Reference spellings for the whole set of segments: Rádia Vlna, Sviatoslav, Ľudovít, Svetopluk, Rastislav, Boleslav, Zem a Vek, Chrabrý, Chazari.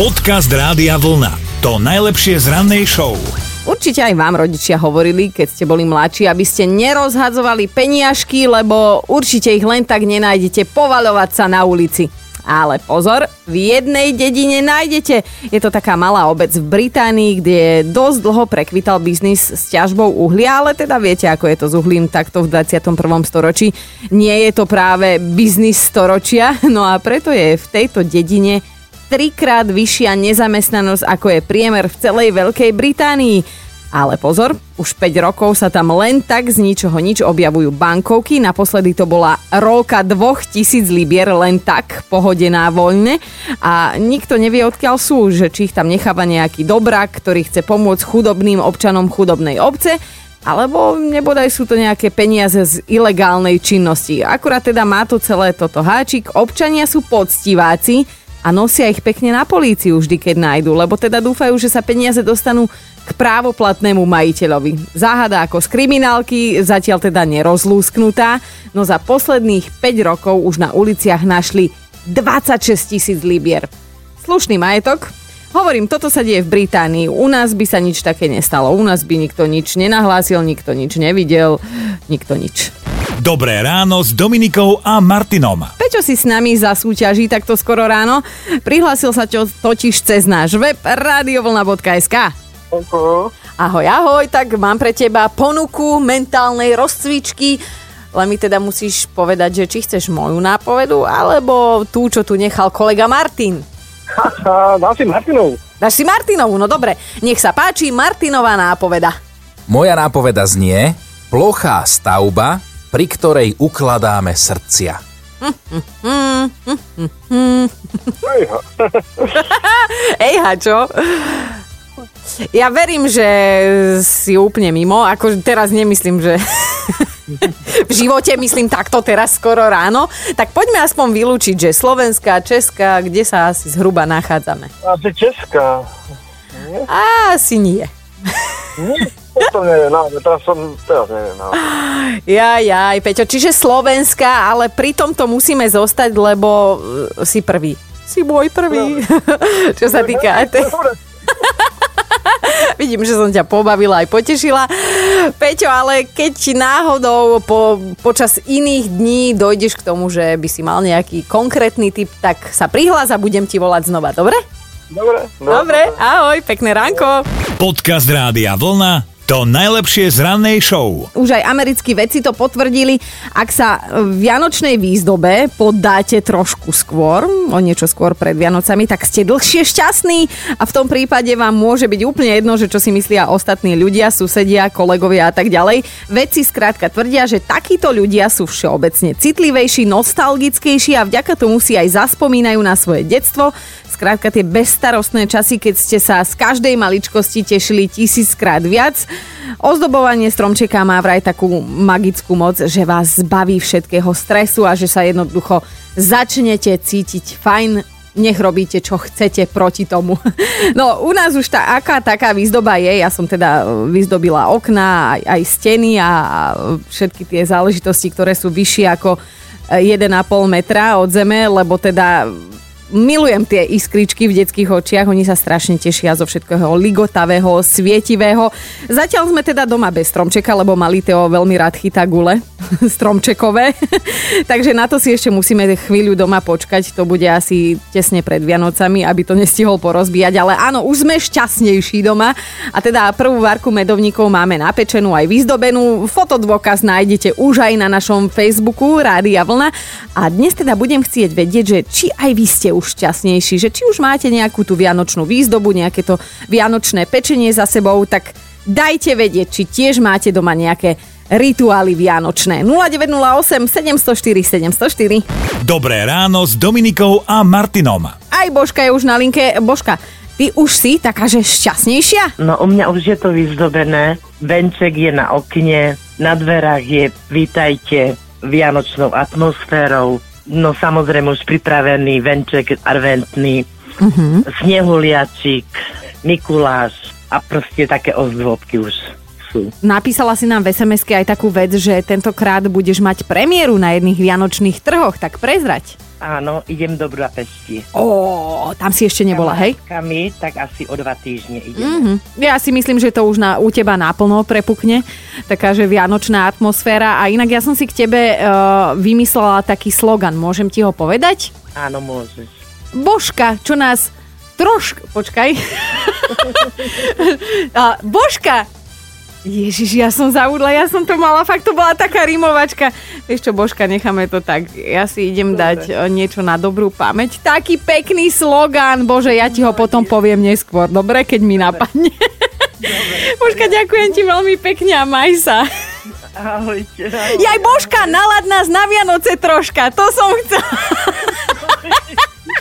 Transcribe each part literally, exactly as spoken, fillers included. Podcast Rádia Vlna. To najlepšie z rannej show. Určite aj vám rodičia hovorili, keď ste boli mladší, aby ste nerozhadzovali peniažky, lebo určite ich len tak nenájdete povaľovať sa na ulici. Ale pozor, v jednej dedine nájdete. Je to taká malá obec v Británii, kde dosť dlho prekvital biznis s ťažbou uhlia, ale teda viete, ako je to s uhlím takto v dvadsiatom prvom storočí. Nie je to práve biznis storočia, no a preto je v tejto dedine trikrát vyššia nezamestnanosť, ako je priemer v celej Veľkej Británii. Ale pozor, už päť rokov sa tam len tak z ničoho nič objavujú bankovky. Naposledy to bola rolka dvetisíc libier len tak pohodená voľne a nikto nevie, odkiaľ sú, že či ich tam necháva nejaký dobrák, ktorý chce pomôcť chudobným občanom chudobnej obce, alebo nebodaj sú to nejaké peniaze z ilegálnej činnosti. Akurát teda má to celé toto háčik. Občania sú poctiváci a nosia ich pekne na políciu vždy, keď nájdu, lebo teda dúfajú, že sa peniaze dostanú k právoplatnému majiteľovi. Záhada ako z kriminálky, zatiaľ teda nerozlúsknutá, no za posledných päť rokov už na uliciach našli dvadsaťšesť tisíc libier. Slušný majetok. Hovorím, toto sa deje v Británii. U nás by sa nič také nestalo. U nás by nikto nič nenahlásil, nikto nič nevidel, nikto nič. Dobré ráno s Dominikou a Martinom. Peťo si s nami zasúťaží takto skoro ráno. Prihlásil sa ťo totiž cez náš web rádio vlna bodka es ká. Ahoj. Ahoj, ahoj. Tak mám pre teba ponuku mentálnej rozcvičky. Len mi teda musíš povedať, že či chceš moju nápovedu, alebo tú, čo tu nechal kolega Martin. Dám si Martinovú. Dáš si Martinovú, no dobre. Nech sa páči, Martinová nápoveda. Moja nápoveda znie: plochá stavba, pri ktorej ukladáme srdcia. Hm, hm, hm, hm, hm, hm. Ejha. Ejha, čo? Ja verím, že si úplne mimo. Ako teraz nemyslím, že... v živote myslím takto teraz skoro ráno. Tak poďme aspoň vylúčiť, že Slovenská, Česká, kde sa asi zhruba nachádzame? Asi Česká. Nie? Asi nie. Nie? To neviem, náhle. Teraz som, teraz neviem. Jaj, jaj, Peťo. Čiže Slovenská, ale pri tomto musíme zostať, lebo si prvý. Si môj prvý. No. Čo sa týka... Vidím, že som ťa pobavila aj potešila. Peťo, ale keď náhodou po, počas iných dní dojdeš k tomu, že by si mal nejaký konkrétny tip, tak sa prihlás a budem ti volať znova, dobre? Dobre. Dobre, ahoj, pekné ránko. Podcast Rádia Vlna. To najlepšie z rannej show. Už aj americkí vedci to potvrdili. Ak sa v vianočnej výzdobe podáte trošku skôr, o niečo skôr pred Vianocami, tak ste dlhšie šťastní a v tom prípade vám môže byť úplne jedno, že čo si myslia ostatní ľudia, susedia, kolegovia a tak ďalej. Vedci skrátka tvrdia, že takíto ľudia sú všeobecne citlivejší, nostalgickejší a vďaka tomu si aj zaspomínajú na svoje detstvo. Skrátka tie bezstarostné časy, keď ste sa z každej maličkosti tešili tisíckrát viac. Ozdobovanie stromčeka má vraj takú magickú moc, že vás zbaví všetkého stresu a že sa jednoducho začnete cítiť fajn, nech robíte, čo chcete proti tomu. No, u nás už tá aká taká výzdoba je, ja som teda vyzdobila okná, aj, aj steny a všetky tie záležitosti, ktoré sú vyššie ako jeden a pol metra od zeme, lebo teda... Milujem tie iskričky v detských očiach, oni sa strašne tešia zo všetkého ligotavého, svietivého. Zatiaľ sme teda doma bez stromčeka, lebo malý Teo veľmi rád chytá gule stromčekové. Takže na to si ešte musíme chvíľu doma počkať, to bude asi tesne pred Vianocami, aby to nestihol porozbíjať. Ale áno, už sme šťastnejší doma a teda prvú várku medovníkov máme napečenú aj vyzdobenú. Fotodôkaz nájdete už aj na našom Facebooku Rádia Vlna. A dnes teda budem chcieť vedieť, že či aj vy ste už šťastnejší, že či už máte nejakú tú vianočnú výzdobu, nejaké to vianočné pečenie za sebou, tak dajte vedieť, či tiež máte doma nejaké rituály vianočné. nula deväť nula osem sedem nula štyri sedem nula štyri. Dobré ráno s Dominikou a Martinom. Aj Božka je už na linke. Božka, ty už si takáže šťastnejšia? No u mňa už je to vyzdobené. Venček je na okne, na dverách je vítajte vianočnou atmosférou. No samozrejme už pripravený venček adventný, uh-huh. Snehuliačik, Mikuláš a proste také ozdôbky už sú. Napísala si nám v es em eske aj takú vec, že tentokrát budeš mať premiéru na jedných vianočných trhoch, tak prezrať. Áno, idem do Budapešti. Ó, tam si ešte nebola, hej? Kamarátkami, tak asi o dva týždne ideme. Mm-hmm. Ja si myslím, že to už na, u teba naplno prepukne, taká, že vianočná atmosféra. A inak ja som si k tebe e, vymyslela taký slogan, môžem ti ho povedať? Áno, môžeš. Božka, čo nás trošku... Počkaj. Božka! Ježiš, ja som zaudla, ja som to mala, fakt to bola taká rimovačka. Vieš čo, Božka, necháme to tak. Ja si idem dobre dať niečo na dobrú pamäť. Taký pekný slogan, Bože, ja ti ho dobre potom poviem neskôr. Dobre, keď mi dobre napadne. Dobre. Božka, ďakujem ti veľmi pekne a maj sa. Ahojte. Ahoj. Jaj, Božka, nalad nás na Vianoce troška, to som chcela.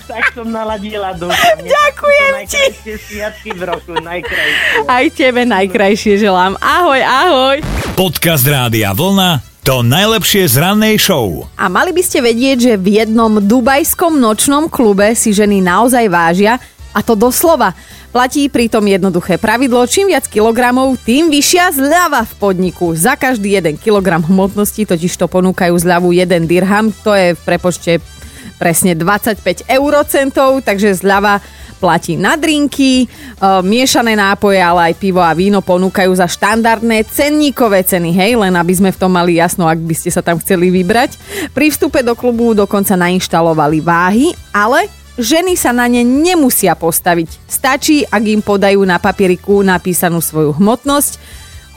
Tak som naladila duša. Ďakujem ti. Najkrajšie sviatky v roku, najkrajšie. Aj tebe najkrajšie želám. Ahoj, ahoj. Podcast Rádia Vlna, to najlepšie z rannej show. A mali by ste vedieť, že v jednom dubajskom nočnom klube si ženy naozaj vážia, a to doslova. Platí pritom jednoduché pravidlo, čím viac kilogramov, tým vyššia zľava v podniku. Za každý jeden kilogram hmotnosti totiž to ponúkajú zľavu jeden dirham, to je v prepočte presne dvadsaťpäť eurocentov, takže zľava platí na drinky, e, miešané nápoje, ale aj pivo a víno ponúkajú za štandardné cenníkové ceny, hej, len aby sme v tom mali jasno, ak by ste sa tam chceli vybrať. Pri vstupe do klubu dokonca nainštalovali váhy, ale ženy sa na ne nemusia postaviť. Stačí, ak im podajú na papieriku napísanú svoju hmotnosť,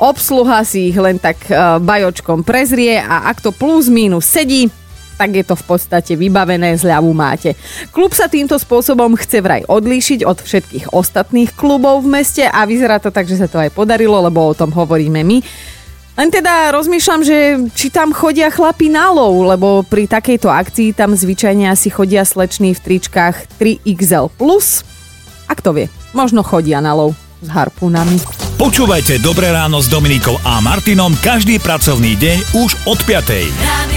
obsluha si ich len tak e, bajočkom prezrie a ak to plus mínus sedí, tak je to v podstate vybavené, zľavu máte. Klub sa týmto spôsobom chce vraj odlíšiť od všetkých ostatných klubov v meste a vyzerá to tak, že sa to aj podarilo, lebo o tom hovoríme my. Len teda rozmýšľam, že či tam chodia chlapi na lov, lebo pri takejto akcii tam zvyčajne asi chodia slečný v tričkách tri iks el plus. A kto vie, možno chodia na lov s harpúnami. Počúvajte Dobré ráno s Dominikou a Martinom každý pracovný deň už od piatej.